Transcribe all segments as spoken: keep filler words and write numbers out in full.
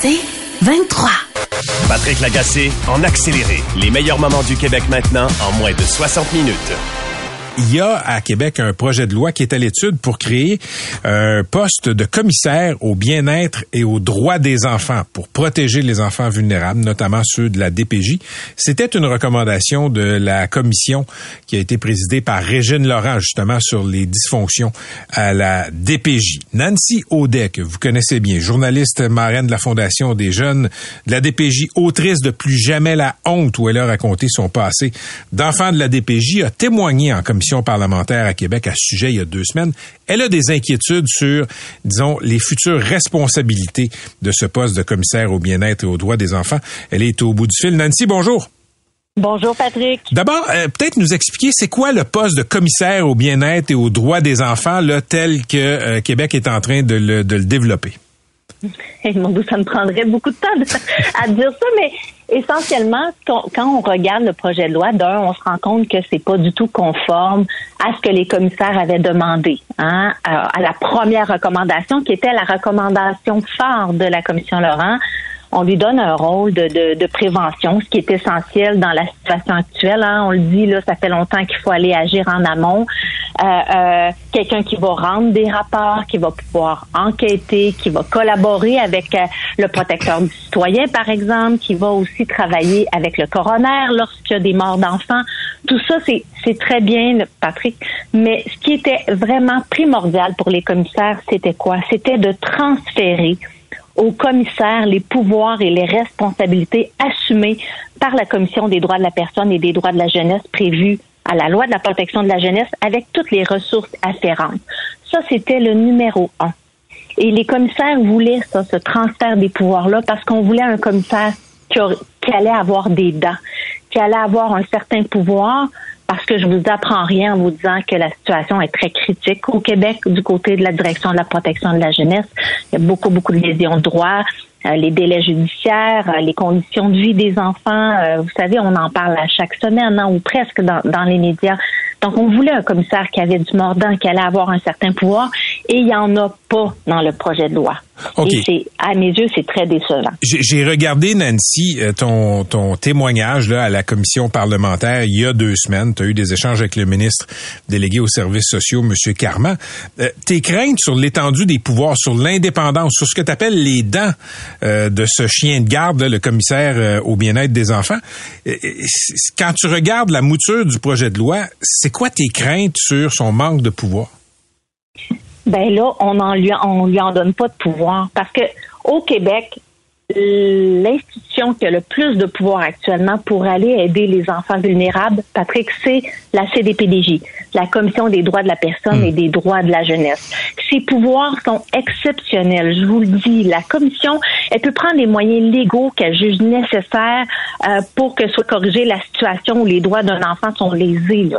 C'est vingt-trois. Patrick Lagacé en accéléré. Les meilleurs moments du Québec maintenant en moins de soixante minutes. Il y a à Québec un projet de loi qui est à l'étude pour créer un poste de commissaire au bien-être et aux droits des enfants pour protéger les enfants vulnérables, notamment ceux de la D P J. C'était une recommandation de la commission qui a été présidée par Régine Laurent, justement, sur les dysfonctions à la D P J. Nancy Audet, que vous connaissez bien, journaliste marraine de la Fondation des jeunes de la D P J, autrice de Plus jamais la honte, où elle a raconté son passé d'enfant de la D P J, a témoigné en commission parlementaire à Québec à ce sujet il y a deux semaines. Elle a des inquiétudes sur, disons, les futures responsabilités de ce poste de commissaire au bien-être et aux droits des enfants. Elle est au bout du fil. Nancy, bonjour. Bonjour, Patrick. D'abord, euh, peut-être nous expliquer c'est quoi le poste de commissaire au bien-être et aux droits des enfants, là, tel que euh, Québec est en train de le, de le développer. Mon Dieu, ça me prendrait beaucoup de temps de, à dire ça, mais essentiellement, quand on regarde le projet de loi, d'un, on se rend compte que c'est pas du tout conforme à ce que les commissaires avaient demandé, hein, à, à la première recommandation, qui était la recommandation phare de la Commission Laurent. On lui donne un rôle de, de, de prévention, ce qui est essentiel dans la situation actuelle. Hein. On le dit, là, ça fait longtemps qu'il faut aller agir en amont. Euh, euh, quelqu'un qui va rendre des rapports, qui va pouvoir enquêter, qui va collaborer avec euh, le protecteur du citoyen, par exemple, qui va aussi travailler avec le coroner lorsqu'il y a des morts d'enfants. Tout ça, c'est, c'est très bien, Patrick. Mais ce qui était vraiment primordial pour les commissaires, c'était quoi? C'était de transférer aux commissaires les pouvoirs et les responsabilités assumées par la Commission des droits de la personne et des droits de la jeunesse prévus à la Loi de la protection de la jeunesse avec toutes les ressources afférentes. Ça, c'était le numéro un. Et les commissaires voulaient ça, ce transfert des pouvoirs-là, parce qu'on voulait un commissaire qui, aurait, qui allait avoir des dents, qui allait avoir un certain pouvoir, parce que je vous apprends rien en vous disant que la situation est très critique au Québec du côté de la direction de la protection de la jeunesse. Il y a beaucoup, beaucoup de lésions de droits, euh, les délais judiciaires, euh, les conditions de vie des enfants. Euh, vous savez, on en parle à chaque semaine, hein, ou presque dans, dans les médias. Donc, on voulait un commissaire qui avait du mordant, qui allait avoir un certain pouvoir, et il n'y en a pas dans le projet de loi. Okay. Et c'est, à mes yeux, c'est très décevant. J'ai, j'ai regardé, Nancy, ton, ton témoignage là, à la commission parlementaire il y a deux semaines. Tu as eu des échanges avec le ministre délégué aux services sociaux, M. Carmant. Euh, tes craintes sur l'étendue des pouvoirs, sur l'indépendance, sur ce que tu appelles les dents euh, de ce chien de garde, là, le commissaire euh, au bien-être des enfants, euh, quand tu regardes la mouture du projet de loi, c'est quoi tes craintes sur son manque de pouvoir? Ben là, on en lui, on lui en donne pas de pouvoir. Parce que, au Québec, l'institution qui a le plus de pouvoir actuellement pour aller aider les enfants vulnérables, Patrick, c'est la C D P D J, la Commission des droits de la personne mmh. et des droits de la jeunesse. Ces pouvoirs sont exceptionnels, je vous le dis. La Commission, elle peut prendre les moyens légaux qu'elle juge nécessaires euh, pour que soit corrigée la situation où les droits d'un enfant sont lésés. Là.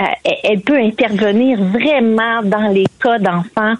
Euh, elle peut intervenir vraiment dans les cas d'enfants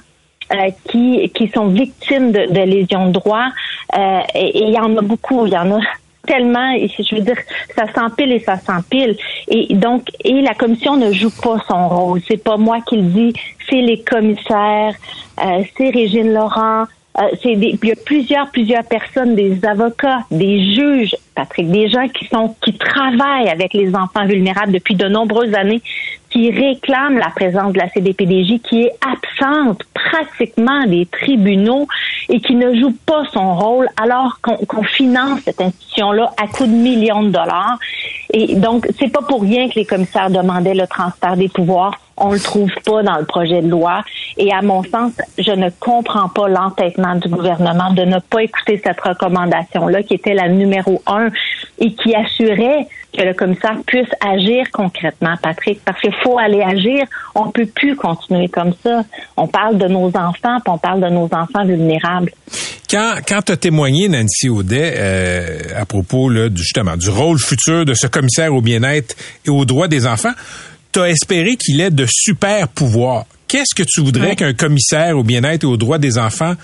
Euh, qui qui sont victimes de, de lésions de droits euh, et il y en a beaucoup, il y en a tellement, et je veux dire, ça s'empile et ça s'empile. Et donc, et la commission ne joue pas son rôle. C'est pas moi qui le dis, c'est les commissaires, euh, c'est Régine Laurent, euh, c'est des, il y a plusieurs, plusieurs personnes, des avocats, des juges, Patrick, des gens qui sont qui travaillent avec les enfants vulnérables depuis de nombreuses années, qui réclament la présence de la C D P D J, qui est absente pratiquement des tribunaux et qui ne joue pas son rôle alors qu'on, qu'on finance cette institution-là à coups de millions de dollars. Et donc, c'est pas pour rien que les commissaires demandaient le transfert des pouvoirs. On le trouve pas dans le projet de loi. Et à mon sens, je ne comprends pas l'entêtement du gouvernement de ne pas écouter cette recommandation-là, qui était la numéro un et qui assurait que le commissaire puisse agir concrètement, Patrick, parce qu'il faut aller agir. On ne peut plus continuer comme ça. On parle de nos enfants, puis on parle de nos enfants vulnérables. Quand, quand tu as témoigné, Nancy Audet, euh, à propos là, du, justement du rôle futur de ce commissaire au bien-être et aux droits des enfants, tu as espéré qu'il ait de super pouvoirs. Qu'est-ce que tu voudrais ouais. qu'un commissaire au bien-être et aux droits des enfants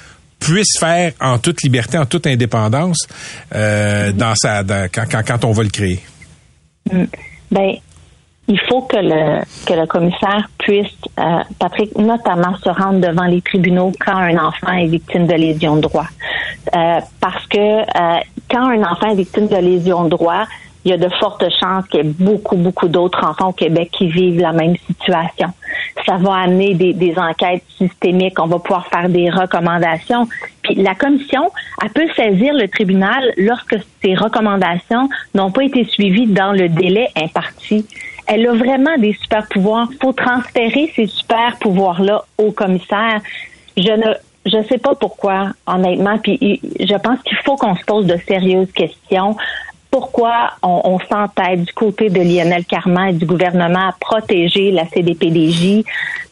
puisse faire en toute liberté, en toute indépendance, euh, dans sa, dans, quand, quand, quand on va le créer? Ben, il faut que le que le commissaire puisse, euh, Patrick, notamment se rendre devant les tribunaux quand un enfant est victime de lésions de droits. euh, parce que euh, quand un enfant est victime de lésions de droit, il y a de fortes chances qu'il y ait beaucoup, beaucoup d'autres enfants au Québec qui vivent la même situation. Ça va amener des, des enquêtes systémiques, on va pouvoir faire des recommandations. Puis la commission, elle peut saisir le tribunal lorsque ces recommandations n'ont pas été suivies dans le délai imparti. Elle a vraiment des super pouvoirs. Il faut transférer ces super pouvoirs-là au commissaire. Je ne Je sais pas pourquoi, honnêtement, puis je pense qu'il faut qu'on se pose de sérieuses questions. Pourquoi on, on s'entête du côté de Lionel Carmant et du gouvernement à protéger la C D P D J?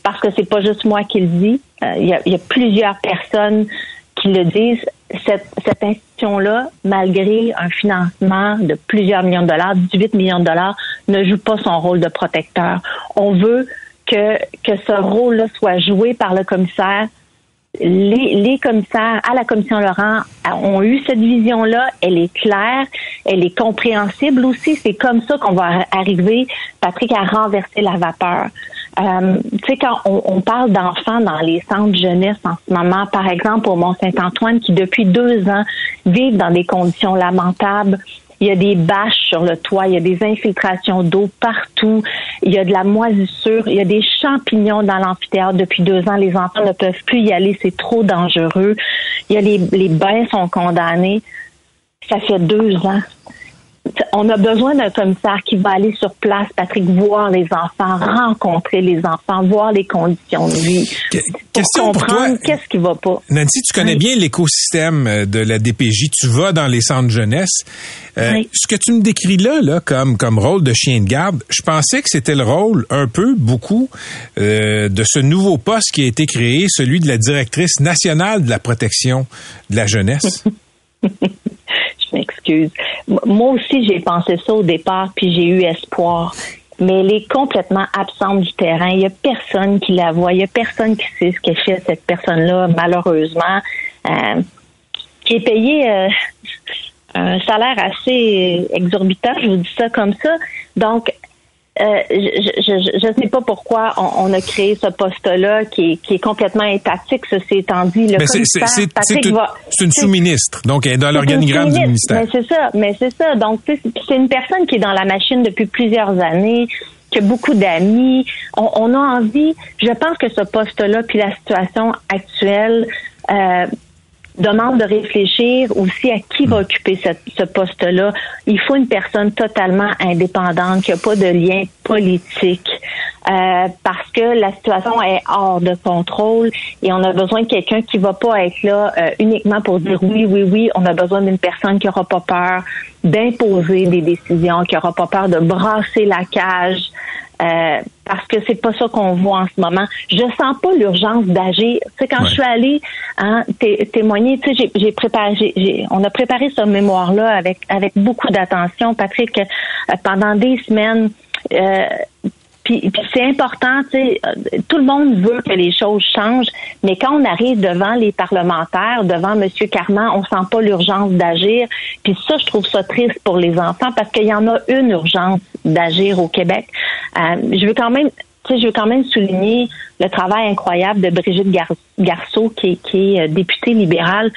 Parce que c'est pas juste moi qui le dis. Il y a, il y a plusieurs personnes qui le disent. Cette, cette institution-là, malgré un financement de plusieurs millions de dollars, dix-huit millions de dollars, ne joue pas son rôle de protecteur. On veut que, que ce rôle-là soit joué par le commissaire. Les, les commissaires à la commission Laurent ont eu cette vision-là. Elle est claire, elle est compréhensible aussi. C'est comme ça qu'on va arriver, Patrick, à renverser la vapeur. Euh, tu sais, quand on, on parle d'enfants dans les centres jeunesse en ce moment, par exemple au Mont-Saint-Antoine, qui depuis deux ans vivent dans des conditions lamentables. Il y a des bâches sur le toit, il y a des infiltrations d'eau partout, il y a de la moisissure, il y a des champignons dans l'amphithéâtre. Depuis deux ans, les enfants ne peuvent plus y aller, c'est trop dangereux. Il y a les, les bains sont condamnés. Ça fait deux ans. On a besoin d'un commissaire qui va aller sur place, Patrick, voir les enfants, rencontrer les enfants, voir les conditions de vie. Que, pour question comprendre pour toi, qu'est-ce qui va pas. Nancy, tu connais oui. bien l'écosystème de la D P J. Tu vas dans les centres jeunesse. Euh, oui. Ce que tu me décris là, là, comme comme rôle de chien de garde, je pensais que c'était le rôle un peu, beaucoup, euh, de ce nouveau poste qui a été créé, celui de la directrice nationale de la protection de la jeunesse. Je m'excuse. Moi aussi, j'ai pensé ça au départ, puis j'ai eu espoir. Mais elle est complètement absente du terrain. Il n'y a personne qui la voit. Il n'y a personne qui sait ce qu'elle fait, cette personne-là, malheureusement, euh, qui est payée euh, un salaire assez exorbitant. Je vous dis ça comme ça. Donc, euh, je ne sais pas pourquoi on, on a créé ce poste-là qui est, qui est complètement étatique, ceci étant dit. Le c'est, c'est, c'est, Patrick c'est, va, c'est une sous-ministre, donc elle est dans l'organigramme du ministère. Mais c'est ça, mais c'est ça. Donc, c'est, c'est une personne qui est dans la machine depuis plusieurs années, qui a beaucoup d'amis. On, on a envie, je pense que ce poste-là, puis la situation actuelle, euh, demande de réfléchir aussi à qui va occuper cette, ce poste-là. Il faut une personne totalement indépendante, qui n'a pas de lien politique, euh, parce que la situation est hors de contrôle et on a besoin de quelqu'un qui ne va pas être là euh, uniquement pour dire oui, oui, oui. On a besoin d'une personne qui n'aura pas peur d'imposer des décisions, qui n'aura pas peur de brasser la cage, euh, parce que c'est pas ça qu'on voit en ce moment. Je sens pas l'urgence d'agir. Tu sais, quand ouais. je suis allée hein, té- témoigner, tu sais, j'ai, j'ai préparé, j'ai, j'ai, on a préparé ce mémoire-là avec avec beaucoup d'attention, Patrick, euh, pendant des semaines. Euh, puis, puis c'est important, tu sais, euh, tout le monde veut que les choses changent, mais quand on arrive devant les parlementaires, devant M. Carmant, on sent pas l'urgence d'agir. Puis ça, je trouve ça triste pour les enfants parce qu'il y en a une urgence d'agir au Québec. Euh, je veux quand même, tu sais, je veux quand même souligner le travail incroyable de Brigitte Gar- Garceau, qui, qui est députée libérale.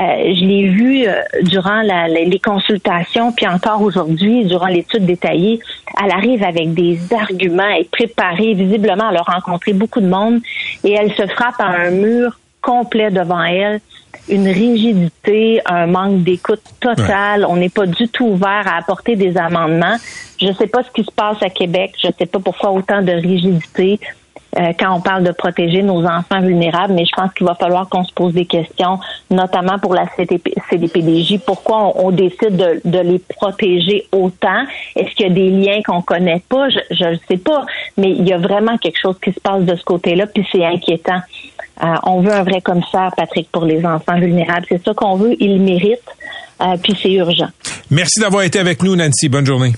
Euh, je l'ai vue euh, durant la, la, les consultations, puis encore aujourd'hui, durant l'étude détaillée, elle arrive avec des arguments, elle est préparée. Visiblement, elle a rencontré beaucoup de monde et elle se frappe à un mur complet devant elle. Une rigidité, un manque d'écoute totale. Ouais. On n'est pas du tout ouvert à apporter des amendements. Je ne sais pas ce qui se passe à Québec. Je ne sais pas pourquoi autant de rigidité euh, quand on parle de protéger nos enfants vulnérables, mais je pense qu'il va falloir qu'on se pose des questions, notamment pour la C D P D J. Pourquoi on, on décide de, de les protéger autant? Est-ce qu'il y a des liens qu'on ne connaît pas? Je ne sais pas, mais il y a vraiment quelque chose qui se passe de ce côté-là, puis c'est inquiétant. Euh, on veut un vrai commissaire, Patrick, pour les enfants vulnérables. C'est ça qu'on veut. Ils le méritent. Euh, puis c'est urgent. Merci d'avoir été avec nous, Nancy. Bonne journée.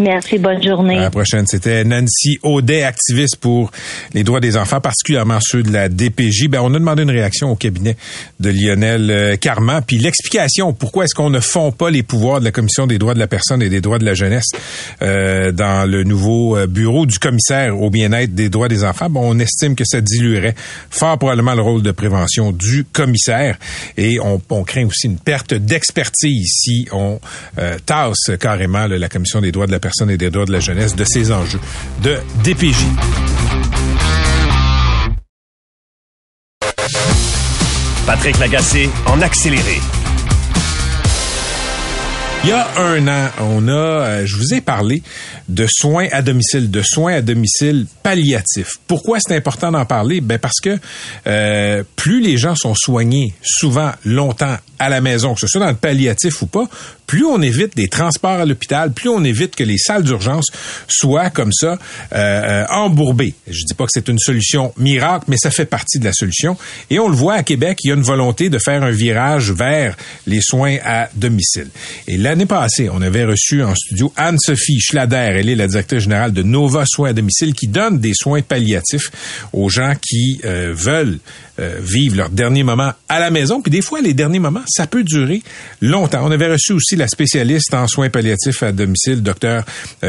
Merci, bonne journée. À la prochaine. C'était Nancy Audet, activiste pour les droits des enfants, particulièrement ceux de la D P J. Ben, on a demandé une réaction au cabinet de Lionel Carmant, puis l'explication pourquoi est-ce qu'on ne fond pas les pouvoirs de la Commission des droits de la personne et des droits de la jeunesse euh, dans le nouveau bureau du commissaire au bien-être des droits des enfants. Bon, on estime que ça diluerait fort probablement le rôle de prévention du commissaire et on, on craint aussi une perte d'expertise si on euh, tasse carrément là, la Commission des droits de la personne et des droits de la jeunesse de ces enjeux de D P J. Patrick Lagacé en accéléré. Il y a un an, on a, je vous ai parlé de soins à domicile, de soins à domicile palliatifs. Pourquoi c'est important d'en parler? Ben parce que euh, plus les gens sont soignés, souvent longtemps à la maison, que ce soit dans le palliatif ou pas, plus on évite des transports à l'hôpital, plus on évite que les salles d'urgence soient comme ça euh, embourbées. Je dis pas que c'est une solution miracle, mais ça fait partie de la solution. Et on le voit à Québec, il y a une volonté de faire un virage vers les soins à domicile. Et là, l'année passée, on avait reçu en studio Anne-Sophie Schlader. Elle est la directrice générale de Nova Soins à domicile qui donne des soins palliatifs aux gens qui euh, veulent euh, vivre leur dernier moment à la maison. Puis des fois, les derniers moments, ça peut durer longtemps. On avait reçu aussi la spécialiste en soins palliatifs à domicile, docteur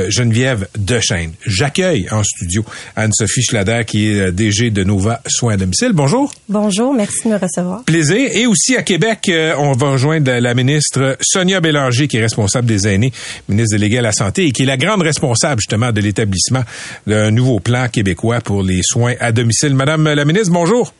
Geneviève Deschaine. J'accueille en studio Anne-Sophie Schlader qui est D G de Nova Soins à domicile. Bonjour. Bonjour, merci de me recevoir. Plaisir. Et aussi à Québec, on va rejoindre la ministre Sonia Bélanger qui est responsable des aînés, ministre déléguée à la Santé et qui est la grande responsable justement de l'établissement d'un nouveau plan québécois pour les soins à domicile. Madame la ministre, bonjour.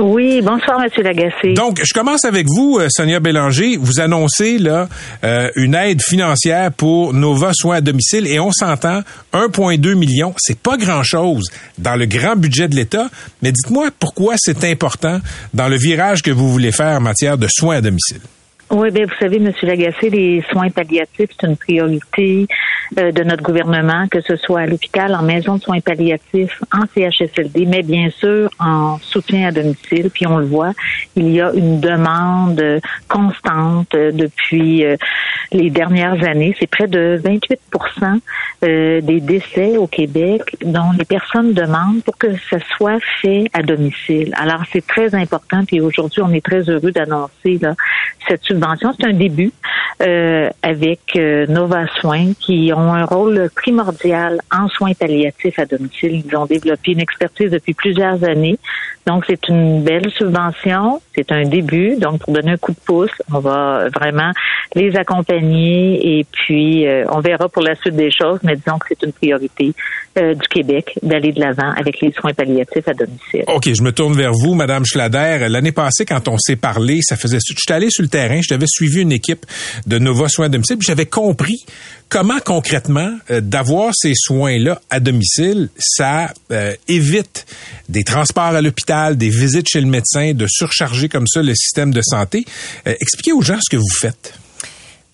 Oui, bonsoir, M. Lagacé. Donc, je commence avec vous, Sonia Bélanger. Vous annoncez là euh, une aide financière pour Nova Soins à domicile et on s'entend, un virgule deux million, c'est pas grand-chose dans le grand budget de l'État, mais dites-moi pourquoi c'est important dans le virage que vous voulez faire en matière de soins à domicile. Oui, bien, vous savez, M. Lagacé, les soins palliatifs, c'est une priorité euh, de notre gouvernement, que ce soit à l'hôpital, en maison de soins palliatifs, en C H S L D, mais bien sûr en soutien à domicile. Puis on le voit, il y a une demande constante depuis euh, les dernières années. C'est près de vingt-huit pour cent euh, des décès au Québec dont les personnes demandent pour que ça soit fait à domicile. Alors, c'est très important. Puis aujourd'hui, on est très heureux d'annoncer là cette subvention. C'est un début euh, avec euh, Nova Soins qui ont un rôle primordial en soins palliatifs à domicile. Ils ont développé une expertise depuis plusieurs années. Donc, c'est une belle subvention. C'est un début. Donc, pour donner un coup de pouce, on va vraiment les accompagner et puis euh, on verra pour la suite des choses. Mais disons que c'est une priorité euh, du Québec d'aller de l'avant avec les soins palliatifs à domicile. OK, je me tourne vers vous, Madame Schlader. L'année passée, quand on s'est parlé, ça faisait... Je suis allé sur le terrain. J'avais suivi une équipe de Nova Soins à domicile, puis j'avais compris comment concrètement euh, d'avoir ces soins-là à domicile, ça euh, évite des transports à l'hôpital, des visites chez le médecin, de surcharger comme ça le système de santé. Euh, expliquez aux gens ce que vous faites.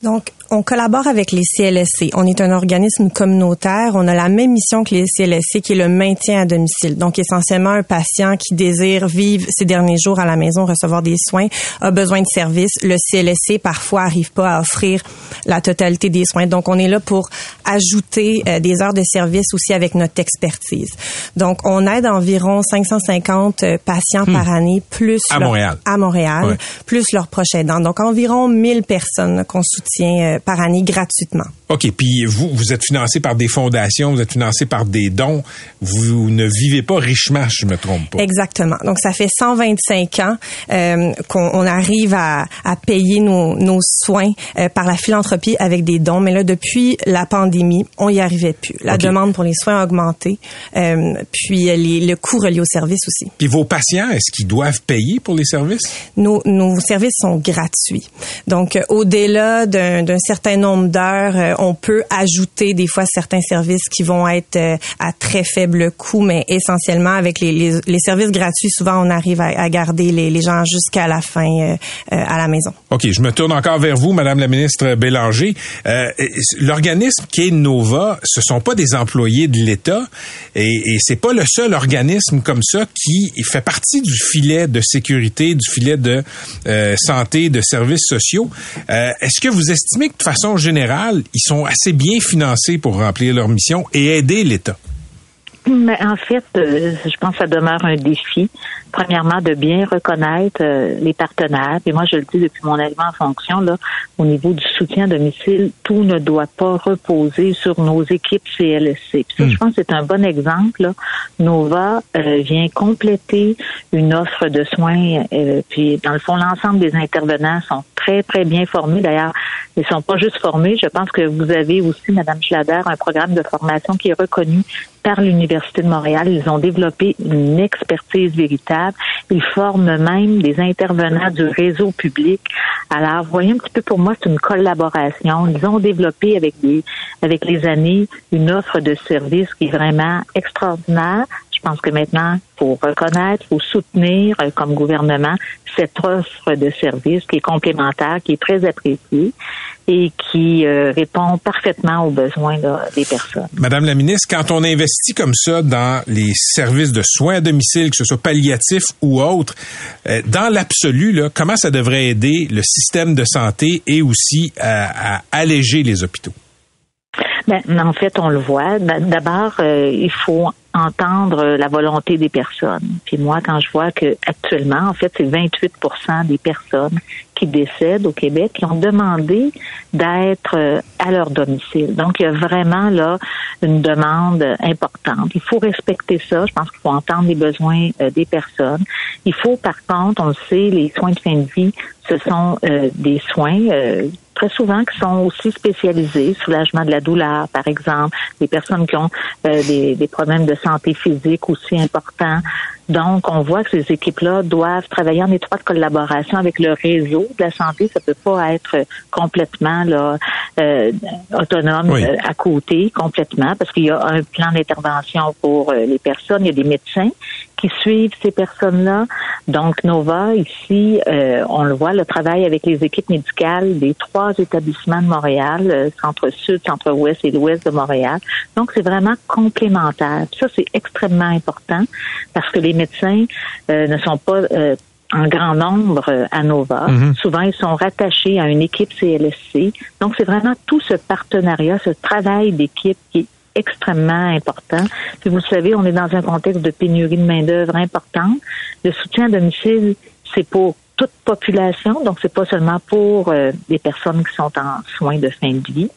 Donc, on collabore avec les C L S C. On est un organisme communautaire. On a la même mission que les C L S C, qui est le maintien à domicile. Donc, essentiellement, un patient qui désire vivre ses derniers jours à la maison, recevoir des soins, a besoin de services. Le C L S C, parfois, n'arrive pas à offrir la totalité des soins. Donc, on est là pour ajouter euh, des heures de service aussi avec notre expertise. Donc, on aide environ cinq cent cinquante patients hmm. par année, plus à leur, Montréal, à Montréal oui. plus leurs proches aidants. Donc, environ mille personnes qu'on soutient par année gratuitement. OK. Puis vous, vous êtes financé par des fondations, vous êtes financé par des dons. Vous ne vivez pas richement, je me trompe pas. Exactement. Donc, ça fait cent vingt-cinq ans euh, qu'on on arrive à, à payer nos, nos soins euh, par la philanthropie avec des dons. Mais là, depuis la pandémie, on y arrivait plus. La okay. demande pour les soins a augmenté. Euh, puis les, le coût relié aux services aussi. Puis vos patients, est-ce qu'ils doivent payer pour les services? Nos, nos services sont gratuits. Donc, euh, au-delà de D'un, d'un certain nombre d'heures, euh, on peut ajouter des fois certains services qui vont être euh, à très faible coût, mais essentiellement avec les, les, les services gratuits, souvent on arrive à, à garder les, les gens jusqu'à la fin euh, euh, à la maison. OK, je me tourne encore vers vous, Madame la ministre Bélanger. Euh, l'organisme qui est Nova, ce sont pas des employés de l'État et, et c'est pas le seul organisme comme ça qui fait partie du filet de sécurité, du filet de euh, santé, de services sociaux. Euh, est-ce que vous vous estimez que de façon générale, ils sont assez bien financés pour remplir leur mission et aider l'État? Mais en fait, euh, je pense que ça demeure un défi. Premièrement, de bien reconnaître euh, les partenaires. Et moi, je le dis depuis mon arrivée en fonction, là, au niveau du soutien à domicile, tout ne doit pas reposer sur nos équipes C L S C. Puis ça, mmh. je pense que c'est un bon exemple, là. Nova euh, vient compléter une offre de soins. Euh, puis, dans le fond, l'ensemble des intervenants sont très, très bien formés. D'ailleurs, ils ne sont pas juste formés. Je pense que vous avez aussi, Mme Schlader, un programme de formation qui est reconnu par l'Université de Montréal. Ils ont développé une expertise véritable. Ils forment même des intervenants du réseau public. Alors, vous voyez un petit peu, pour moi, c'est une collaboration. Ils ont développé avec des, avec les années une offre de service qui est vraiment extraordinaire. Je pense que maintenant, il faut reconnaître, il faut soutenir euh, comme gouvernement cette offre de service qui est complémentaire, qui est très appréciée et qui euh, répond parfaitement aux besoins là, des personnes. Madame la ministre, quand on investit comme ça dans les services de soins à domicile, que ce soit palliatifs ou autres, euh, dans l'absolu, là, comment ça devrait aider le système de santé et aussi à, à alléger les hôpitaux? Ben, en fait, on le voit. D'abord, euh, il faut entendre la volonté des personnes. Puis moi, quand je vois que actuellement, en fait, c'est vingt-huit pour cent des personnes qui décèdent au Québec qui ont demandé d'être à leur domicile. Donc, il y a vraiment là une demande importante. Il faut respecter ça. Je pense qu'il faut entendre les besoins des personnes. Il faut, par contre, on le sait, les soins de fin de vie, ce sont euh, des soins euh, très souvent qui sont aussi spécialisés, soulagement de la douleur, par exemple, des personnes qui ont euh, des, des problèmes de santé physique aussi importants. Donc, on voit que ces équipes-là doivent travailler en étroite collaboration avec le réseau de la santé. Ça peut pas être complètement là euh, autonome oui. euh, à côté, complètement, parce qu'il y a un plan d'intervention pour euh, les personnes. Il y a des médecins qui suivent ces personnes-là. Donc, Nova, ici, euh, on le voit, le travail avec les équipes médicales des trois établissements de Montréal, euh, Centre-Sud, Centre-Ouest et l'Ouest de Montréal. Donc, c'est vraiment complémentaire. Ça, c'est extrêmement important parce que les médecins euh, ne sont pas euh, en grand nombre à Nova. Mm-hmm. Souvent, ils sont rattachés à une équipe C L S C. Donc, c'est vraiment tout ce partenariat, ce travail d'équipe qui est extrêmement important. Puis vous le savez, on est dans un contexte de pénurie de main-d'œuvre importante. Le soutien à domicile, c'est pour toute population, donc c'est pas seulement pour euh, les personnes qui sont en soins de fin de vie.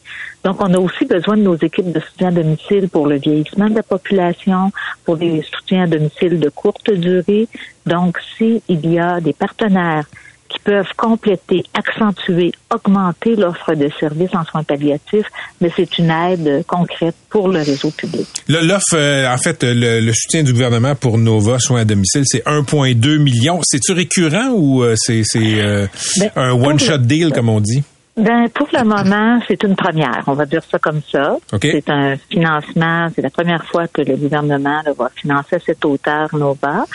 Donc, on a aussi besoin de nos équipes de soutien à domicile pour le vieillissement de la population, pour les soutiens à domicile de courte durée. Donc, s'il y a des partenaires qui peuvent compléter, accentuer, augmenter l'offre de services en soins palliatifs, mais c'est une aide concrète pour le réseau public. L'offre, en fait, le, le soutien du gouvernement pour Nova Soins à domicile, c'est un virgule deux million. C'est-tu récurrent ou c'est, c'est euh, ben, un one-shot deal, comme on dit? Ben, pour le moment, c'est une première. On va dire ça comme ça. Okay. C'est un financement. C'est la première fois que le gouvernement là, va financer à cette hauteur Nova.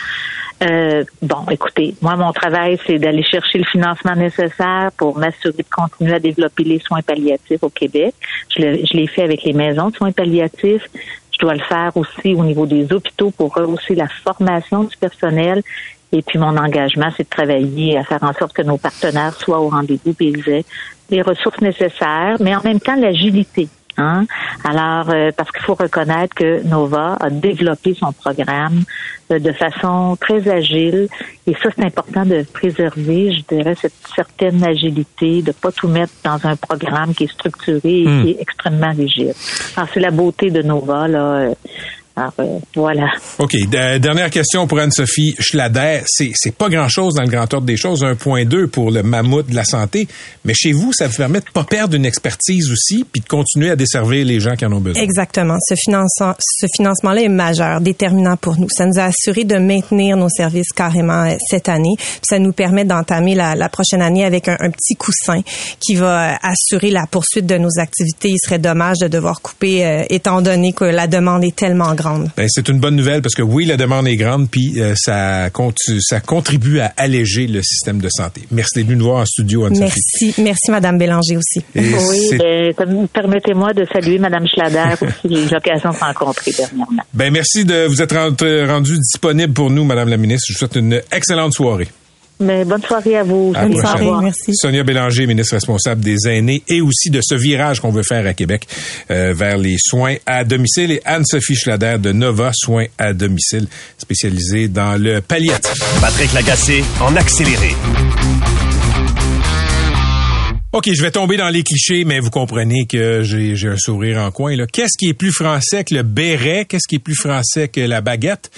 Euh, bon, écoutez, moi, mon travail, c'est d'aller chercher le financement nécessaire pour m'assurer de continuer à développer les soins palliatifs au Québec. Je l'ai, je l'ai fait avec les maisons de soins palliatifs. Je dois le faire aussi au niveau des hôpitaux pour rehausser la formation du personnel. Et puis, mon engagement, c'est de travailler à faire en sorte que nos partenaires soient au rendez-vous et ils aient les ressources nécessaires, mais en même temps, l'agilité. Hein? Alors, euh, parce qu'il faut reconnaître que Nova a développé son programme euh, de façon très agile et ça, c'est important de préserver, je dirais, cette certaine agilité, de pas tout mettre dans un programme qui est structuré et mmh. qui est extrêmement rigide. Alors, c'est la beauté de Nova, là. Euh, alors, euh, voilà. OK. Euh, dernière question pour Anne-Sophie Schlader. C'est, c'est pas grand-chose dans le grand ordre des choses, un virgule deux pour le mammouth de la santé, mais chez vous, ça vous permet de pas perdre une expertise aussi puis de continuer à desservir les gens qui en ont besoin. Exactement. Ce, ce financement-là est majeur, déterminant pour nous. Ça nous a assuré de maintenir nos services carrément cette année. Puis ça nous permet d'entamer la, la prochaine année avec un, un petit coussin qui va assurer la poursuite de nos activités. Il serait dommage de devoir couper euh, étant donné que la demande est tellement grande. Ben, c'est une bonne nouvelle parce que oui, la demande est grande puis euh, ça, continue, ça contribue à alléger le système de santé. Merci d'être venu nous voir en studio, Anne-Sophie. Merci, merci Mme Bélanger aussi. Et oui, ben, permettez-moi de saluer Mme Schlader aussi. J'ai eu l'occasion de rencontrer dernièrement. Ben, merci de vous être rendue disponible pour nous, Mme la ministre. Je vous souhaite une excellente soirée. Mais bonne soirée à vous. À la prochaine. Merci. Sonia Bélanger, ministre responsable des aînés et aussi de ce virage qu'on veut faire à Québec euh, vers les soins à domicile. Et Anne-Sophie Schlader de Nova Soins à domicile, spécialisée dans le palliatif. Patrick Lagacé en accéléré. OK, je vais tomber dans les clichés, mais vous comprenez que j'ai, j'ai un sourire en coin, là. Qu'est-ce qui est plus français que le béret? Qu'est-ce qui est plus français que la baguette?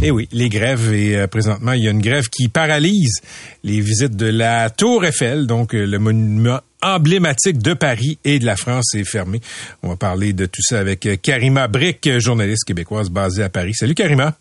Eh oui, les grèves. Et euh, présentement, il y a une grève qui paralyse les visites de la Tour Eiffel, donc euh, le monument emblématique de Paris et de la France est fermé. On va parler de tout ça avec Karima Bric, journaliste québécoise basée à Paris. Salut Karima.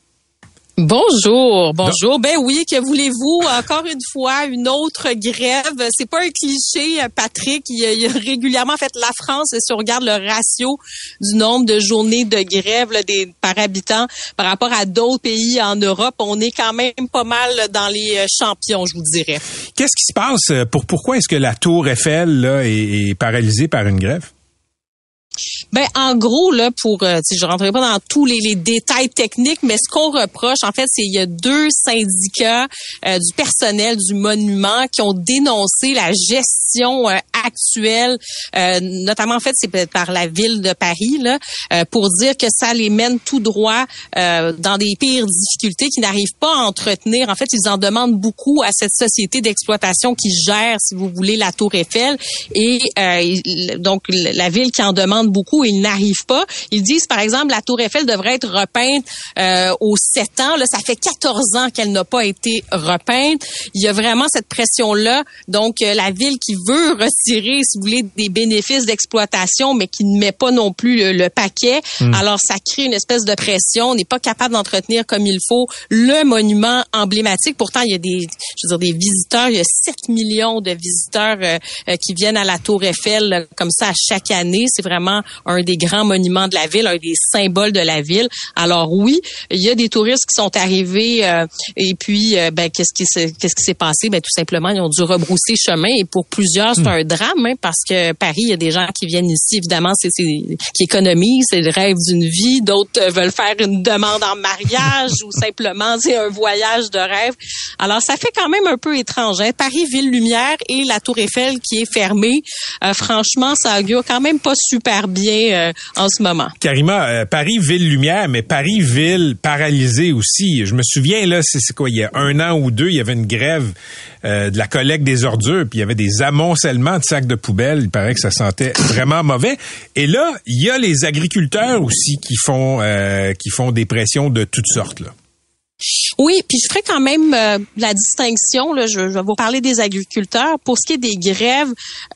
Bonjour, bonjour. Non. Ben oui, que voulez-vous? Encore une fois, une autre grève. C'est pas un cliché, Patrick. Il y a, il y a régulièrement, en fait, la France, si on regarde le ratio du nombre de journées de grève là, des, par habitant par rapport à d'autres pays en Europe, on est quand même pas mal dans les champions, je vous dirais. Qu'est-ce qui se passe? Pour, pourquoi est-ce que la Tour Eiffel là, est, est paralysée par une grève? Ben en gros là pour euh, tu sais je rentrerai pas dans tous les, les détails techniques, mais ce qu'on reproche en fait c'est il y a deux syndicats euh, du personnel du monument qui ont dénoncé la gestion euh, actuelle euh, notamment en fait c'est par la ville de Paris là euh, pour dire que ça les mène tout droit euh, dans des pires difficultés qu'ils n'arrivent pas à entretenir. En fait, ils en demandent beaucoup à cette société d'exploitation qui gère si vous voulez la Tour Eiffel et euh, donc la ville qui en demande beaucoup, ils n'arrivent pas. Ils disent, par exemple, la Tour Eiffel devrait être repeinte euh, aux sept ans. Là, ça fait quatorze ans qu'elle n'a pas été repeinte. Il y a vraiment cette pression-là. Donc, euh, la ville qui veut retirer, si vous voulez, des bénéfices d'exploitation, mais qui ne met pas non plus le, le paquet. Mmh. Alors, ça crée une espèce de pression. On n'est pas capable d'entretenir comme il faut le monument emblématique. Pourtant, il y a des, je veux dire, des visiteurs. Il y a sept millions de visiteurs euh, euh, qui viennent à la Tour Eiffel là, comme ça à chaque année. C'est vraiment un des grands monuments de la ville, un des symboles de la ville. Alors oui, il y a des touristes qui sont arrivés euh, et puis euh, ben qu'est-ce qui s'est, qu'est-ce qui s'est passé? Ben tout simplement, ils ont dû rebrousser chemin et pour plusieurs, c'est un drame hein, parce que Paris, il y a des gens qui viennent ici, évidemment, c'est, c'est qui économisent, c'est le rêve d'une vie. D'autres veulent faire une demande en mariage ou simplement c'est un voyage de rêve. Alors ça fait quand même un peu étrange. Hein? Paris, Ville-Lumière et la Tour Eiffel qui est fermée. Euh, franchement, ça augure quand même pas super bien euh, en ce moment. Karima, euh, Paris-Ville-Lumière, mais Paris-Ville paralysée aussi. Je me souviens, là, c'est, c'est quoi, il y a un an ou deux, il y avait une grève euh, de la collecte des ordures, puis il y avait des amoncellements de sacs de poubelle. Il paraît que ça sentait vraiment mauvais. Et là, il y a les agriculteurs aussi qui font, euh, qui font des pressions de toutes sortes, là. Oui, puis je ferai quand même euh, la distinction. Là, je, je vais vous parler des agriculteurs. Pour ce qui est des grèves,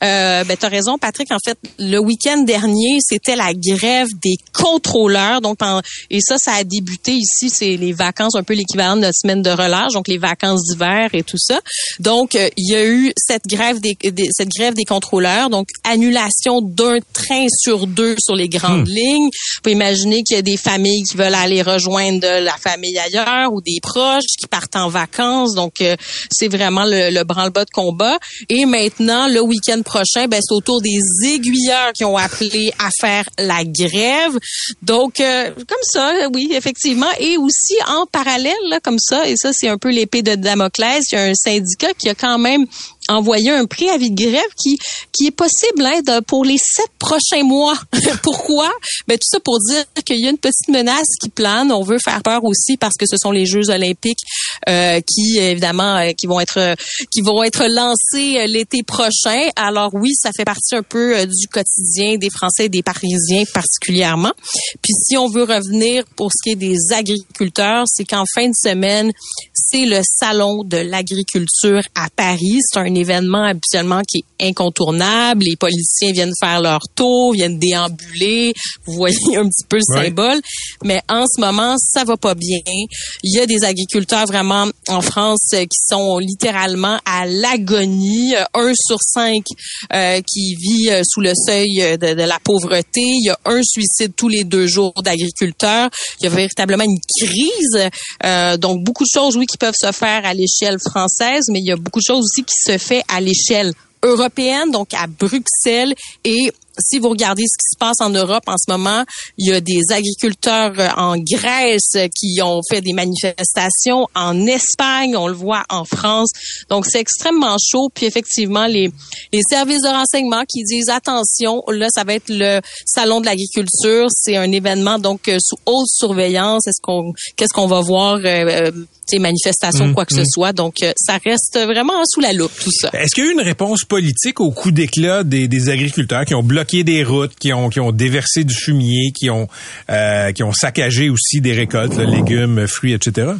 euh, ben, tu as raison, Patrick. En fait, le week-end dernier, c'était la grève des contrôleurs. Donc, en, et ça, ça a débuté ici. C'est les vacances, un peu l'équivalent de notre semaine de relâche, donc les vacances d'hiver et tout ça. Donc, euh, il y a eu cette grève des, des cette grève des contrôleurs. Donc, annulation d'un train sur deux sur les grandes mmh. lignes. Vous pouvez imaginer qu'il y a des familles qui veulent aller rejoindre la famille ailleurs ou des proches qui partent en vacances. Donc, euh, c'est vraiment le, le branle-bas de combat. Et maintenant, le week-end prochain, ben, c'est au tour des aiguilleurs qui ont appelé à faire la grève. Donc, euh, comme ça, oui, effectivement. Et aussi, en parallèle, là, comme ça, et ça, c'est un peu l'épée de Damoclès, il y a un syndicat qui a quand même envoyer un préavis de grève qui qui est possible hein, de, pour les sept prochains mois. Pourquoi? Ben tout ça pour dire qu'il y a une petite menace qui plane. On veut faire peur aussi parce que ce sont les Jeux olympiques euh, qui évidemment euh, qui vont être qui vont être lancés l'été prochain. Alors oui, ça fait partie un peu euh, du quotidien des Français et des Parisiens particulièrement. Puis si on veut revenir pour ce qui est des agriculteurs, c'est qu'en fin de semaine, c'est le salon de l'agriculture à Paris. C'est un événement habituellement qui est incontournable. Les politiciens viennent faire leur tour, viennent déambuler. Vous voyez un petit peu le ouais. symbole. Mais en ce moment, ça va pas bien. Il y a des agriculteurs vraiment en France qui sont littéralement à l'agonie. Un sur cinq euh, qui vit sous le seuil de, de la pauvreté. Il y a un suicide tous les deux jours d'agriculteurs. Il y a véritablement une crise. Euh, donc, beaucoup de choses, oui, qui peuvent se faire à l'échelle française, mais il y a beaucoup de choses aussi qui se fait à l'échelle européenne, donc à Bruxelles, et si vous regardez ce qui se passe en Europe en ce moment, il y a des agriculteurs en Grèce qui ont fait des manifestations, en Espagne, on le voit en France. Donc, c'est extrêmement chaud. Puis, effectivement, les, les services de renseignement qui disent, attention, là, ça va être le salon de l'agriculture. C'est un événement, donc, sous haute surveillance. Est-ce qu'on, qu'est-ce qu'on va voir, euh, des manifestations, mmh, quoi que mmh. ce soit. Donc, ça reste vraiment sous la loupe, tout ça. Est-ce qu'il y a eu une réponse politique au coup d'éclat des, des agriculteurs qui ont bloqué des routes, qui ont, qui ont déversé du fumier, qui ont, euh, qui ont saccagé aussi des récoltes, là, légumes, fruits, et cetera?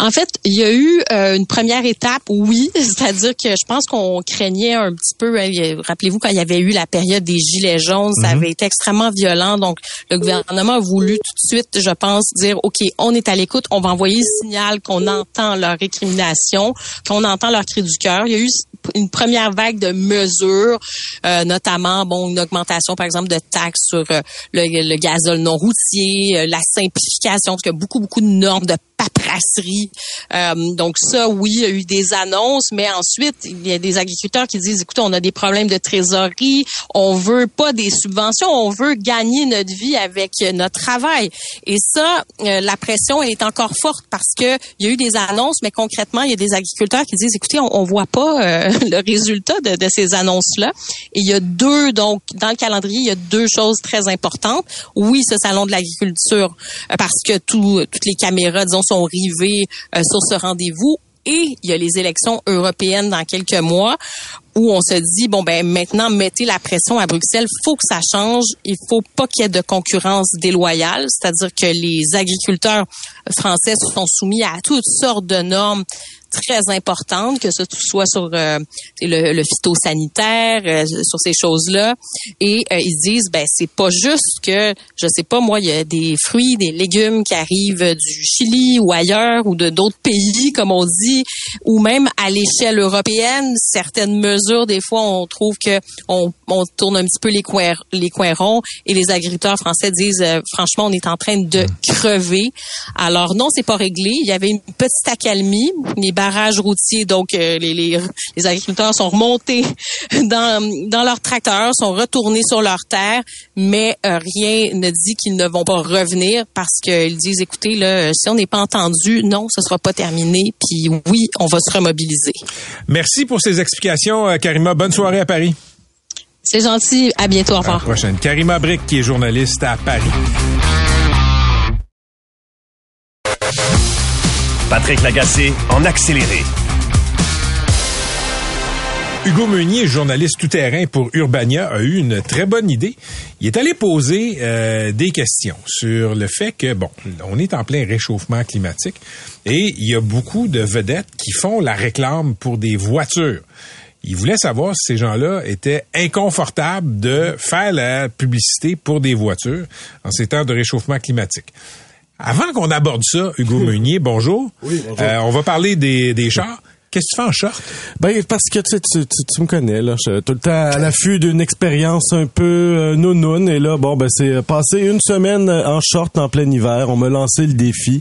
En fait, il y a eu euh, une première étape, oui, c'est-à-dire que je pense qu'on craignait un petit peu, hein, rappelez-vous quand il y avait eu la période des Gilets jaunes, mm-hmm. ça avait été extrêmement violent, donc le gouvernement a voulu tout de suite, je pense, dire, OK, on est à l'écoute, on va envoyer le signal qu'on entend leur récrimination, qu'on entend leur cri du cœur. Il y a eu une première vague de mesures, euh, notamment bon une augmentation, par exemple, de taxes sur euh, le, le gazole non routier, euh, la simplification, parce qu'il y a beaucoup, beaucoup de normes de paperasserie. Euh, donc ça, oui, il y a eu des annonces, mais ensuite, il y a des agriculteurs qui disent, écoutez, on a des problèmes de trésorerie, on veut pas des subventions, on veut gagner notre vie avec notre travail. Et ça, euh, la pression, elle est encore forte parce que il y a eu des annonces, mais concrètement, il y a des agriculteurs qui disent, écoutez, on, on voit pas euh, le résultat de, de ces annonces-là. Et il y a deux, donc, dans le calendrier, il y a deux choses très importantes. Oui, ce salon de l'agriculture, euh, parce que tout, toutes les caméras, disons, sont rivés euh, sur ce rendez-vous. Et il y a les élections européennes dans quelques mois où on se dit, bon, ben maintenant, mettez la pression à Bruxelles. Il faut que ça change. Il faut pas qu'il y ait de concurrence déloyale. C'est-à-dire que les agriculteurs français sont soumis à toutes sortes de normes très importantes, que ce soit sur euh, le, le phytosanitaire, euh, sur ces choses-là. Et euh, ils disent, ben c'est pas juste que, je sais pas moi, il y a des fruits, des légumes qui arrivent du Chili ou ailleurs ou de d'autres pays, comme on dit, ou même à l'échelle européenne, certaines mesures, des fois, on trouve que on, on tourne un petit peu les coins, les coins ronds et les agriculteurs français disent, euh, franchement, on est en train de crever. Alors non, c'est pas réglé. Il y avait une petite accalmie, mais barrages routiers, donc euh, les, les, les agriculteurs sont remontés dans, dans leurs tracteurs, sont retournés sur leurs terres, mais euh, rien ne dit qu'ils ne vont pas revenir parce qu'ils disent, écoutez, là, si on n'est pas entendu, non, ce ne sera pas terminé, puis oui, on va se remobiliser. Merci pour ces explications, Karima. Bonne soirée à Paris. C'est gentil. À bientôt. Au revoir. À la prochaine. Karima Bric, qui est journaliste à Paris. Patrick Lagacé en accéléré. Hugo Meunier, journaliste tout-terrain pour Urbania, a eu une très bonne idée. Il est allé poser euh, des questions sur le fait que, bon, on est en plein réchauffement climatique et il y a beaucoup de vedettes qui font la réclame pour des voitures. Il voulait savoir si ces gens-là étaient inconfortables de faire la publicité pour des voitures en ces temps de réchauffement climatique. Avant qu'on aborde ça, Hugo Meunier, bonjour. Oui, bonjour. Euh, on va parler des, des chars. Qu'est-ce que tu fais en short? Ben, parce que tu, tu, tu, tu me connais, là. Je suis tout le temps à l'affût d'une expérience un peu euh, nounoune. Et là, bon, ben, c'est passé une semaine en short en plein hiver. On m'a lancé le défi.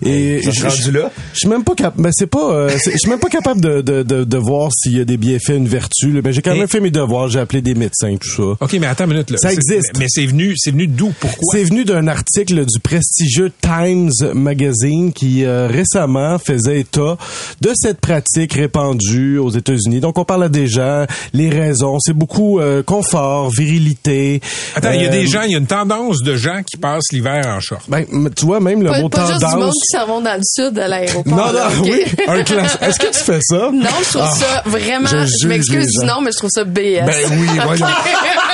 Et je suis là. Je suis même pas capable, ben, c'est pas, euh, je suis même pas capable de, de, de, de voir s'il y a des bienfaits, une vertu, là. Ben, j'ai quand même et... fait mes devoirs. J'ai appelé des médecins, tout ça. OK, mais attends une minute, là. Ça existe. Mais, mais c'est venu, c'est venu d'où? Pourquoi? C'est venu d'un article du prestigieux Times Magazine qui, euh, récemment faisait état de cette pratique répandue aux États-Unis. Donc, on parle à des gens, les raisons, c'est beaucoup euh, confort, virilité. Attends, il euh, y a des gens, il y a une tendance de gens qui passent l'hiver en short. Ben, tu vois, même le pas, mot pas tendance... Pas juste du monde qui s'en vont dans le sud à l'aéroport. Non, non, là, okay. Oui, un classe... Est-ce que tu fais ça? Non, je trouve ah, ça vraiment... Je, je m'excuse du nom, mais je trouve ça B S. Ben oui, voilà.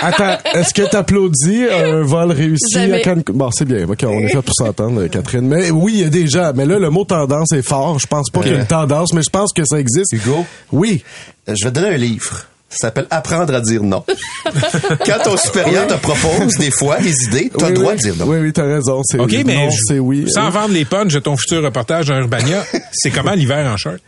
Attends, est-ce que t'applaudis un vol réussi à Cancun? Bon, c'est bien, OK, on est fait pour s'entendre, Catherine. Mais oui, il y a des gens, mais là, le mot tendance est fort. Je pense pas okay. qu'il y a une tendance, mais je pense que ça existe. Hugo? Oui. Je vais te donner un livre. Ça s'appelle « Apprendre à dire non ». Quand ton supérieur te propose des fois des idées, t'as oui, le droit oui. de dire non. Oui, oui, t'as raison. C'est okay, non, je, c'est oui. Sans oui. vendre les punches de ton futur reportage à Urbania, c'est comment l'hiver en short?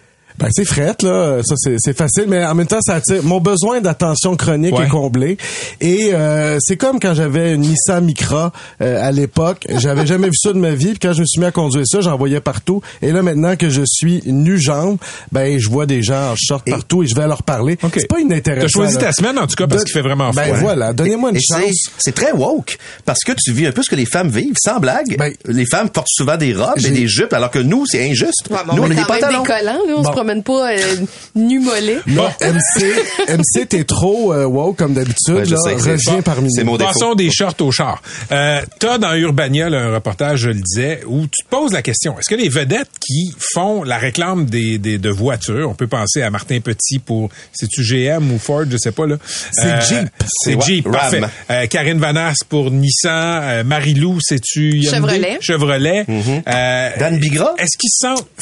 Ben, c'est frette, là. Ça, c'est, c'est facile. Mais en même temps, ça attire. Mon besoin d'attention chronique ouais. est comblé. Et, euh, c'est comme quand j'avais une Nissan Micra, euh, à l'époque. J'avais jamais vu ça de ma vie. Puis quand je me suis mis à conduire ça, j'en voyais partout. Et là, maintenant que je suis nu-jambe, ben, je vois des gens en short et... partout et je vais leur parler. Okay. C'est pas inintéressant. T'as choisi ta semaine, en tout cas, parce de... qu'il fait vraiment froid. Ben, voilà. Donnez-moi une et chance. C'est, c'est très woke. Parce que tu vis un peu ce que les femmes vivent. Sans blague. Ben, les femmes portent souvent des robes j'ai... et des jupes, alors que nous, c'est injuste. Ouais, bon, nous, on, on a des pantalons. On bon. se promène pas euh, nu mollet. Non, M C, M C, t'es trop euh, wow comme d'habitude. Ouais, là, sais, reviens parmi nous. C'est mon défaut. Passons des shorts au char. Euh, t'as dans Urbania là, un reportage, je le disais, où tu te poses la question, est-ce que les vedettes qui font la réclame des, des de voitures, on peut penser à Martin Petit pour, c'est-tu G M ou Ford, je sais pas là. C'est euh, Jeep. C'est ouais, Jeep, Ram. Parfait. Euh, Karine Vanasse pour Nissan, euh, Marie-Lou, c'est-tu Hyundai? Chevrolet. Chevrolet. Mm-hmm. Euh, Dan Bigras. Est-ce qu'ils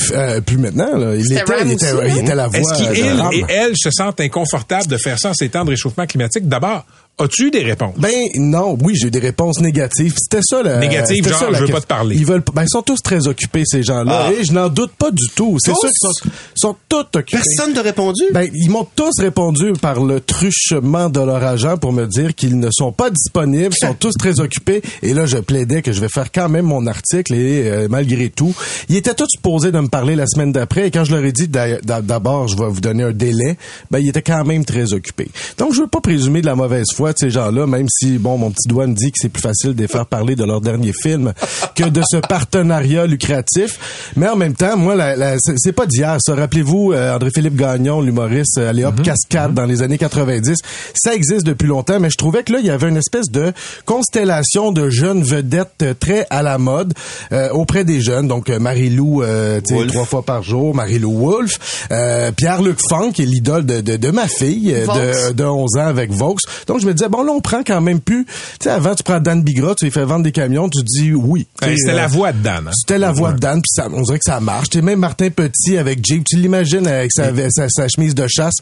sont... Euh, plus maintenant, là. Il était, il était, aussi, il était la voix. Est-ce qu'ils et elles se sentent inconfortables de faire ça en ces temps de réchauffement climatique? D'abord, as-tu eu des réponses? Ben non, oui, j'ai eu des réponses négatives. C'était ça le... Négative, genre, ça, je veux question. Pas te parler. Ils veulent, ben ils sont tous très occupés, ces gens-là. Ah. Et je n'en doute pas du tout. C'est tous? sûr qu'ils sont, sont tous occupés. Personne n'a répondu? Ben, ils m'ont tous répondu par le truchement de leur agent pour me dire qu'ils ne sont pas disponibles, sont tous très occupés. Et là, je plaidais que je vais faire quand même mon article et euh, malgré tout. Ils étaient tous supposés de me parler la semaine d'après. Et quand je leur ai dit d'a- d'a- d'abord, je vais vous donner un délai, ben ils étaient quand même très occupés. Donc, je veux pas présumer de la mauvaise foi de ces gens-là, même si, bon, mon petit doigt me dit que c'est plus facile de les faire parler de leur dernier film que de ce partenariat lucratif. Mais en même temps, moi, la, la, c'est, c'est pas d'hier, ça. Rappelez-vous, euh, André-Philippe Gagnon, l'humoriste, allez hop, mm-hmm. cascade mm-hmm. dans les années quatre-vingt-dix. Ça existe depuis longtemps, mais je trouvais que là, il y avait une espèce de constellation de jeunes vedettes très à la mode euh, auprès des jeunes. Donc, euh, Marie-Lou, euh, tu sais, trois fois par jour, Marie-Lou Wolfe, euh, Pierre-Luc Funk, qui est l'idole de, de, de ma fille, de, de onze ans avec Vox. Donc, je me disais, bon, là, on prend quand même plus... Tu sais, avant, tu prends Dan Bigras, tu lui fais vendre des camions, tu dis oui. Ouais, c'était euh, la voix de Dan. Hein? C'était la voix de Dan, puis on dirait que ça marche. Tu sais, même Martin Petit avec Jeep, tu l'imagines avec sa, oui. sa, sa chemise de chasse.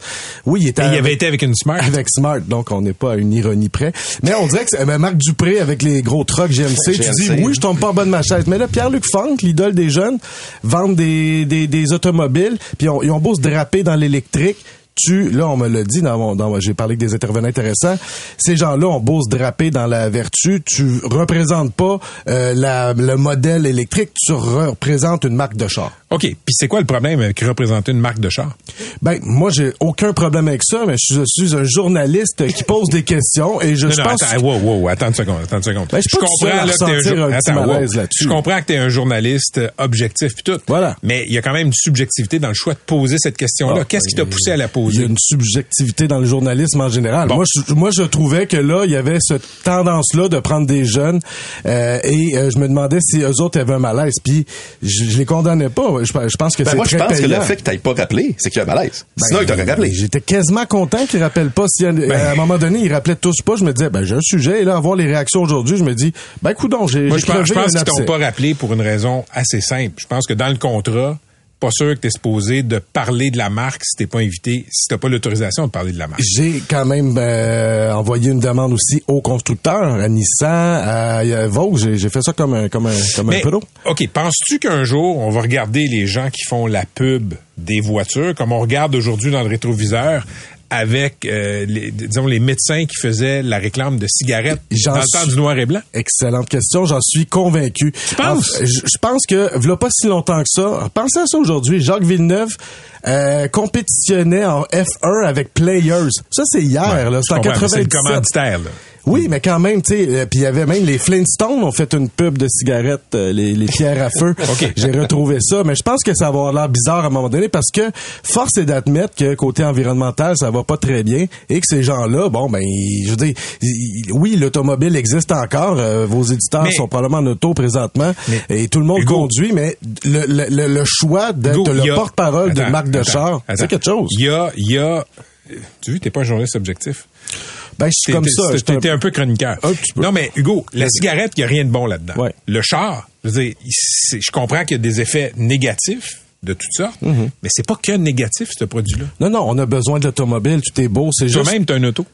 Oui, il était... Et il avait été avec une Smart. Avec Smart, donc on n'est pas à une ironie près. Mais on dirait que ben, Marc Dupré avec les gros trucks G M C, ouais, tu G M C. Dis oui, je tombe pas en bas de ma chaise. Mais là, Pierre-Luc Funk, l'idole des jeunes, vend des, des, des automobiles, puis on, ils ont beau se draper dans l'électrique, Tu, là, on me l'a dit, dans mon, dans, j'ai parlé avec des intervenants intéressants, ces gens-là ont beau se draper dans la vertu, tu représentes pas euh, la, le modèle électrique, tu représentes une marque de char. OK. Puis c'est quoi le problème avec représenter une marque de char? Ben, moi, j'ai aucun problème avec ça, mais je suis un journaliste qui pose des questions et je, non, je non, pense... Attends, que... wow, wow, attends une seconde, attends une seconde. Ben, je, je, comprends, là, que un... un attends, wow. je comprends que t'es un journaliste objectif pis tout. Voilà. Mais il y a quand même une subjectivité dans le choix de poser cette question-là. Ah, Qu'est-ce oui. qui t'a poussé à la poser? Il y a une subjectivité dans le journalisme en général. Bon. Moi, je, moi, je trouvais que là, il y avait cette tendance-là de prendre des jeunes euh, et euh, je me demandais si eux autres avaient un malaise. Puis, je, je les condamnais pas. Je, je pense que ben c'est moi, très payant. Moi, je pense payant. que le fait que t'ailles pas rappelé, c'est qu'il y a un malaise. Ben, Sinon, ils t'auraient rappelé. J'étais quasiment content qu'ils rappellent pas. Si, ben, à un moment donné, ils rappelaient tous pas. Je me disais, ben j'ai un sujet. Et là, à voir les réactions aujourd'hui, je me dis, ben coudonc, j'ai moi, j'ai je pense, je pense qu'ils t'ont pas rappelé pour une raison assez simple. Je pense que dans le contrat... pas sûr que t'es supposé de parler de la marque si t'es pas invité, si t'as pas l'autorisation de parler de la marque. J'ai quand même euh, envoyé une demande aussi aux constructeurs, à Nissan, à, à Vogue. J'ai, j'ai fait ça comme un comme un comme Mais, un pédo. OK, penses-tu qu'un jour on va regarder les gens qui font la pub des voitures comme on regarde aujourd'hui dans le rétroviseur? Avec, euh, les, disons, les médecins qui faisaient la réclame de cigarettes J'en dans le temps suis... du noir et blanc? Excellente question. J'en suis convaincu. Tu penses? Je, je pense que, voilà pas si longtemps que ça, pensez à ça aujourd'hui, Jacques Villeneuve euh, compétitionnait en F un avec Players. Ça, c'est hier, ouais, là. C'est en quatre-vingt-dix-sept. C'est le commanditaire, là. Oui, mais quand même, tu sais, euh, puis il y avait même les Flintstones ont fait une pub de cigarettes, euh, les, les pierres à feu. Okay. J'ai retrouvé ça, mais je pense que ça va avoir l'air bizarre à un moment donné parce que force est d'admettre que côté environnemental, ça va pas très bien et que ces gens-là, bon, ben, je veux dire, ils, oui, l'automobile existe encore. Euh, vos éditeurs mais, sont probablement en auto présentement mais, et tout le monde Hugo, conduit, mais le, le, le, le choix d'être Hugo, le a, porte-parole attends, de marque de attends, char, attends, c'est quelque chose. Il y a, il y a, tu vois, t'es pas un journaliste objectif. Ben, je suis comme ça. T'étais un peu chroniqueur. Oh, non, mais Hugo, la cigarette, il n'y a rien de bon là-dedans. Ouais. Le char, je veux dire, je comprends qu'il y a des effets négatifs de toutes sortes, mm-hmm. mais c'est pas que négatif, ce produit-là. Non, non, on a besoin de l'automjuste. Tout est beau, c'est Toi juste... Toi-même, t'as une auto.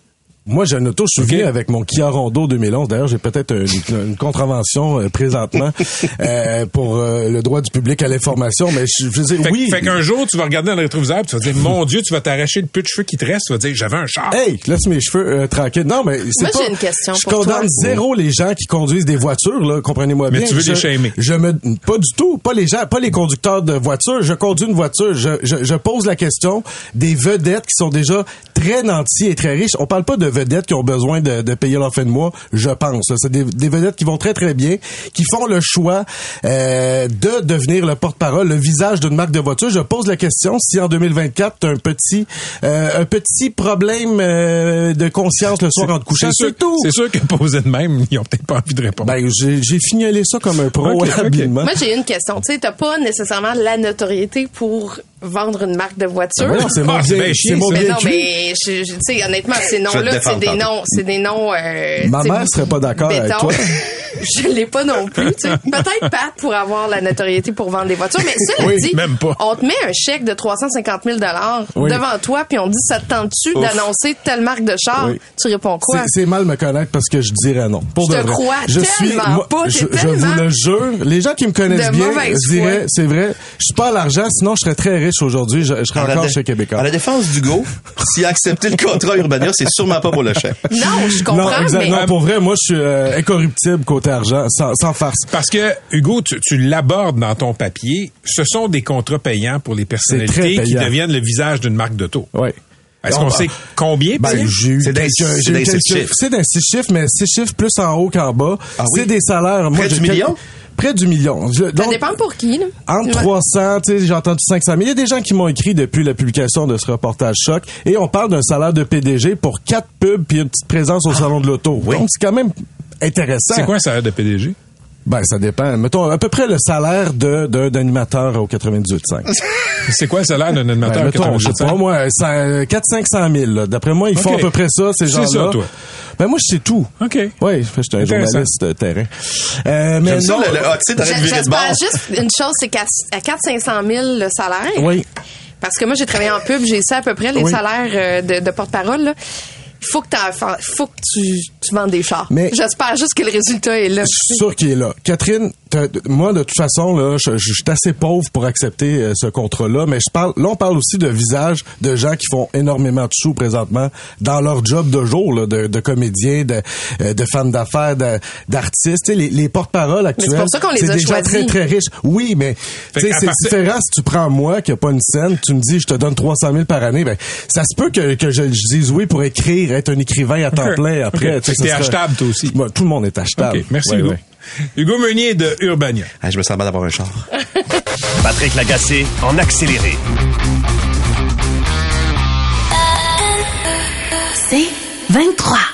Moi, j'ai un auto-souvenir okay. avec mon Kia Rondo deux mille onze. D'ailleurs, j'ai peut-être une, une contravention euh, présentement euh, pour euh, le droit du public à l'information. Mais je, je veux dire, fait, oui. Fait qu'un jour, tu vas regarder dans le rétroviseur, tu vas dire, mon Dieu, tu vas t'arracher le peu de cheveux qui te reste. Tu vas dire, j'avais un char. Hey, laisse mes cheveux euh, tranquilles. Non, mais c'est moi, pas... Moi, j'ai une question pour toi. Je condamne zéro les gens qui conduisent des voitures, là, comprenez-moi mais bien. Mais tu veux je, les shamer. Je me... Pas du tout. Pas les gens, pas les conducteurs de voitures. Je conduis une voiture. Je, je, je pose la question des vedettes qui sont déjà très nantis et très riches. On parle pas de vedettes qui ont besoin de, de payer leur fin de mois, je pense. C'est des, des vedettes qui vont très, très bien, qui font le choix euh, de devenir le porte-parole, le visage d'une marque de voiture. Je pose la question si en deux mille vingt-quatre, t'as un petit, euh, un petit problème euh, de conscience le soir en te couchant, c'est, c'est, c'est tout. C'est sûr que poser de même, ils ont peut-être pas envie de répondre. Ben, j'ai, j'ai fignolé ça comme un pro okay, habilement. Okay. Moi, j'ai une question. Tu sais, t'as pas nécessairement la notoriété pour vendre une marque de voiture. Ben non, c'est mon ah, bien, bien, c'est mon bien, mais non, mais tu sais, honnêtement, ces noms-là, c'est des noms, c'est des noms. Euh, Ma mère serait pas d'accord béton. Avec toi. Je l'ai pas non plus. T'sais. Peut-être pas pour avoir la notoriété pour vendre des voitures, mais ça oui, dit, même pas. On te met un chèque de trois cent cinquante mille dollars oui. devant toi, puis on te dit, ça te tente-tu Ouf. d'annoncer telle marque de char? Oui. Tu réponds quoi? C'est, c'est mal me connaître parce que je dirais non. Pour je de te vrai. Crois je tellement suis, moi, pas. Je, je vous le jure, les gens qui me connaissent bien, je dirais, c'est vrai, je suis pas à l'argent, sinon je serais très riche aujourd'hui, je, je serais encore dé- chez Québécois. À la défense d'Hugo, s'il a accepté le contrat Urbania, c'est sûrement pas pour le chèque. Non, je comprends, non, exact, mais... Non, pour vrai, moi, je suis euh, incorruptible côté argent, sans, sans farce. Parce que, Hugo, tu, tu l'abordes dans ton papier, ce sont des contrats payants pour les personnalités qui deviennent le visage d'une marque d'auto. Oui. Est-ce qu'on sait combien? Ben, j'ai eu c'est d'un six chiffres. C'est d'un six chiffres, mais six chiffres plus en haut qu'en bas. Ah oui? C'est des salaires... Près moi, du million? Près du million. Je, donc, ça dépend pour qui, là. Entre trois cents, tu sais, j'ai entendu cinq cent mille. Il y a des gens qui m'ont écrit depuis la publication de ce reportage choc. Et on parle d'un salaire de P D G pour quatre pubs puis une petite présence au ah, salon de l'auto. Oui. Donc, c'est quand même intéressant. C'est quoi un salaire de P D G? Ben, ça dépend. Mettons, à peu près le salaire de, de, d'animateur au quatre-vingt-dix-huit virgule cinq. C'est quoi le salaire d'un animateur ben, mettons, au quatre-vingt-dix-huit virgule cinq? Je sais pas, moi, quatre cents à cinq cent mille, là. D'après moi, ils okay. font à peu près ça, ces gens-là. C'est ça, toi? Ben, moi, je sais tout. OK. Oui, je suis un journaliste de terrain. Euh, mais J'aime non. Ça, le, le, ah, tu sais, t'arrêtes de virer de bord. Juste une chose, c'est qu'à quatre cents à cinq cent mille, le salaire. Oui. Parce que moi, j'ai travaillé en pub, j'ai ça à peu près, les oui. salaires de, de porte-parole, là. Faut que, faut que tu, tu vendes des chars. Mais j'espère juste que le résultat est là. Je suis sûr qu'il est là. Catherine, moi, de toute façon, là, je, je suis assez pauvre pour accepter euh, ce contrat-là, mais je parle, là, on parle aussi de visages de gens qui font énormément de sous présentement dans leur job de jour, là, de, de comédiens, de, euh, de femmes d'affaires, de, d'artistes. Tu sais, les, les porte-paroles actuels, mais c'est pour ça qu'on les c'est a des choisis. Gens très, très riches. Oui, mais tu sais, c'est partir... différent si tu prends moi, qui a pas une scène, tu me dis, je te donne trois cent mille par année, ben, ça se peut que, que je, je dise oui pour écrire, être un écrivain à temps plein après. Okay. Tu sais, t'es achetable, toi aussi. Bah, tout le monde est achetable. Okay. Merci, ouais, Hugo. Ouais. Hugo Meunier de Urbania. Ah, je me sens mal d'avoir un char. Patrick Lagacé en accéléré. C'est vingt-trois.